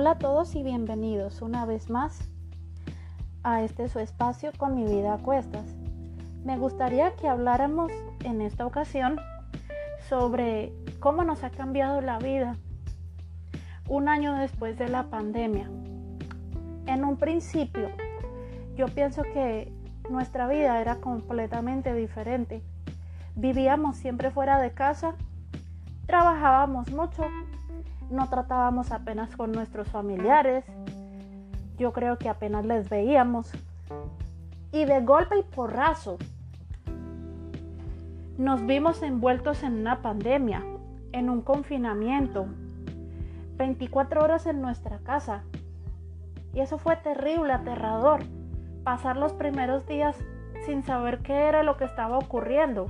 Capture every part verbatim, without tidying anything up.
Hola a todos y bienvenidos una vez más a este su espacio Con mi vida a cuestas. Me gustaría que habláramos en esta ocasión sobre cómo nos ha cambiado la vida un año después de la pandemia. En un principio, yo pienso que nuestra vida era completamente diferente. Vivíamos siempre fuera de casa, trabajábamos mucho, no tratábamos apenas con nuestros familiares, yo creo que apenas les veíamos. Y de golpe y porrazo nos vimos envueltos en una pandemia, en un confinamiento, veinticuatro horas en nuestra casa. Y eso fue terrible, aterrador, pasar los primeros días sin saber qué era lo que estaba ocurriendo,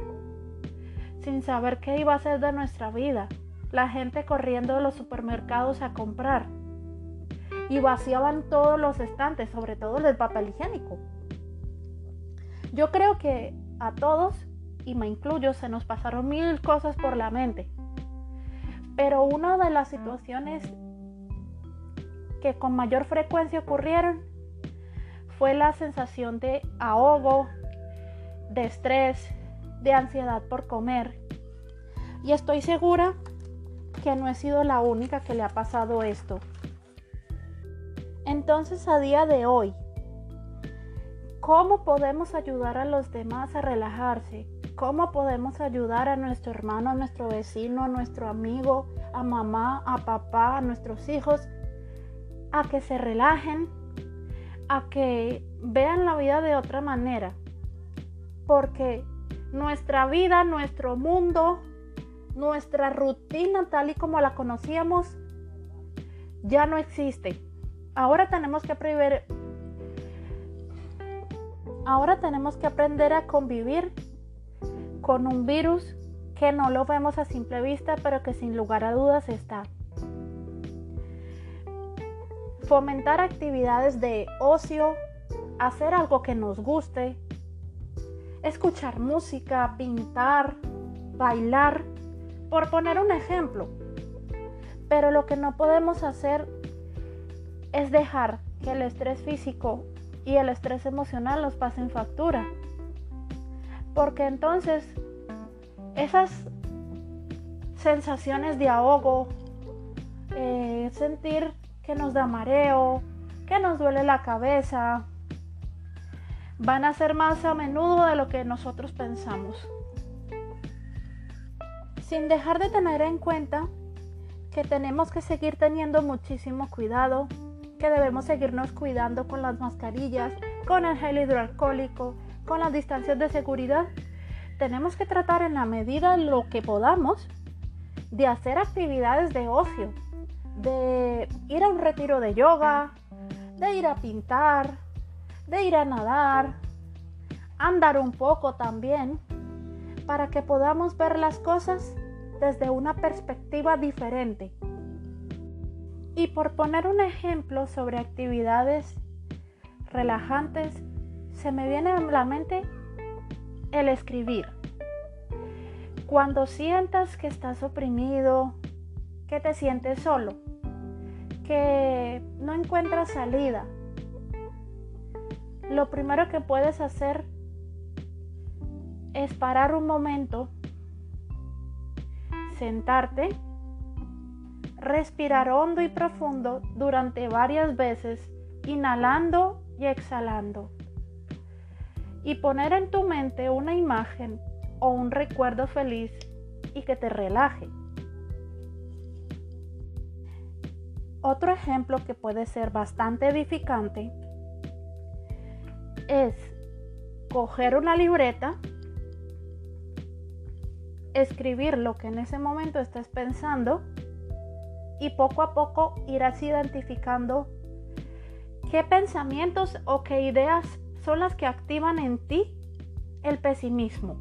sin saber qué iba a ser de nuestra vida. La gente corriendo de los supermercados a comprar y vaciaban todos los estantes, sobre todo el del papel higiénico. Yo creo que a todos, y me incluyo, se nos pasaron mil cosas por la mente. Pero una de las situaciones que con mayor frecuencia ocurrieron fue la sensación de ahogo, de estrés, de ansiedad por comer. Y estoy segura que no he sido la única que le ha pasado esto. Entonces, a día de hoy, ¿cómo podemos ayudar a los demás a relajarse? ¿Cómo podemos ayudar a nuestro hermano, a nuestro vecino, a nuestro amigo, a mamá, a papá, a nuestros hijos, a que se relajen, a que vean la vida de otra manera? Porque nuestra vida, nuestro mundo, nuestra rutina tal y como la conocíamos ya no existe. Ahora tenemos que aprender, ahora tenemos que aprender a convivir con un virus que no lo vemos a simple vista, pero que sin lugar a dudas está. Fomentar actividades de ocio, hacer algo que nos guste, escuchar música, pintar, bailar, por poner un ejemplo. Pero lo que no podemos hacer es dejar que el estrés físico y el estrés emocional nos pasen factura. Porque entonces esas sensaciones de ahogo, eh, sentir que nos da mareo, que nos duele la cabeza, van a ser más a menudo de lo que nosotros pensamos. Sin dejar de tener en cuenta que tenemos que seguir teniendo muchísimo cuidado, que debemos seguirnos cuidando con las mascarillas, con el gel hidroalcohólico, con las distancias de seguridad. Tenemos que tratar en la medida de lo que podamos de hacer actividades de ocio, de ir a un retiro de yoga, de ir a pintar, de ir a nadar, andar un poco también, para que podamos ver las cosas desde una perspectiva diferente. Y por poner un ejemplo sobre actividades relajantes, se me viene a la mente el escribir. Cuando sientas que estás oprimido, que te sientes solo, que no encuentras salida, lo primero que puedes hacer es parar un momento, sentarte, respirar hondo y profundo durante varias veces, inhalando y exhalando, y poner en tu mente una imagen o un recuerdo feliz y que te relaje. Otro ejemplo que puede ser bastante edificante es coger una libreta, escribir lo que en ese momento estés pensando y poco a poco irás identificando qué pensamientos o qué ideas son las que activan en ti el pesimismo.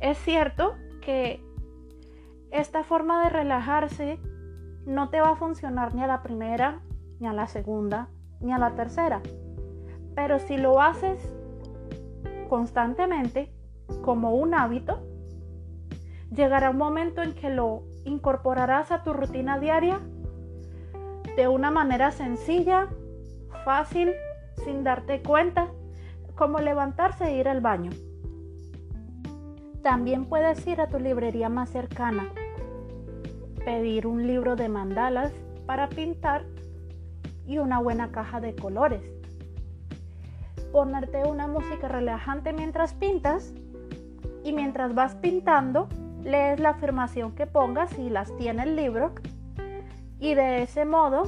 Es cierto que esta forma de relajarse no te va a funcionar ni a la primera, ni a la segunda, ni a la tercera, pero si lo haces constantemente, como un hábito, llegará un momento en que lo incorporarás a tu rutina diaria de una manera sencilla, fácil, sin darte cuenta, como levantarse e ir al baño. También puedes ir a tu librería más cercana, pedir un libro de mandalas para pintar y una buena caja de colores, ponerte una música relajante mientras pintas y mientras vas pintando lees la afirmación que pongas si las tiene el libro, y de ese modo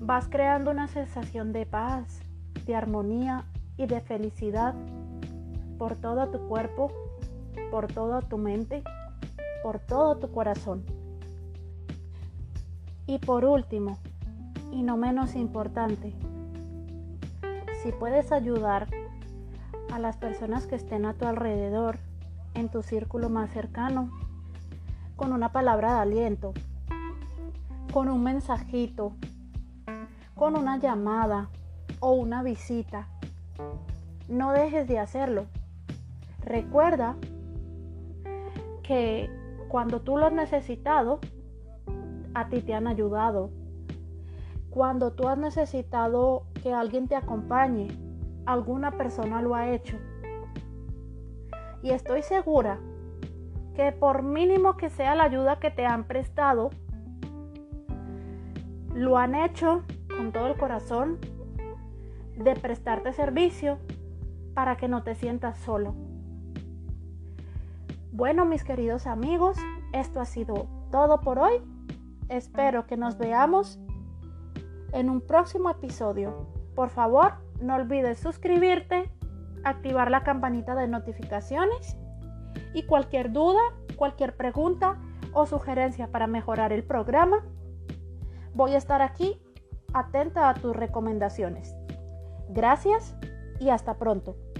vas creando una sensación de paz, de armonía y de felicidad por todo tu cuerpo, por toda tu mente, por todo tu corazón. Y por último, y no menos importante, si puedes ayudar a las personas que estén a tu alrededor, en tu círculo más cercano, con una palabra de aliento, con un mensajito, con una llamada o una visita, no dejes de hacerlo. Recuerda que cuando tú lo has necesitado, a ti te han ayudado. Cuando tú has necesitado que alguien te acompañe, alguna persona lo ha hecho. Y estoy segura que por mínimo que sea la ayuda que te han prestado, lo han hecho con todo el corazón de prestarte servicio para que no te sientas solo. Bueno, mis queridos amigos, esto ha sido todo por hoy. Espero que nos veamos en un próximo episodio. Por favor, no olvides suscribirte, activar la campanita de notificaciones y cualquier duda, cualquier pregunta o sugerencia para mejorar el programa. Voy a estar aquí atenta a tus recomendaciones. Gracias y hasta pronto.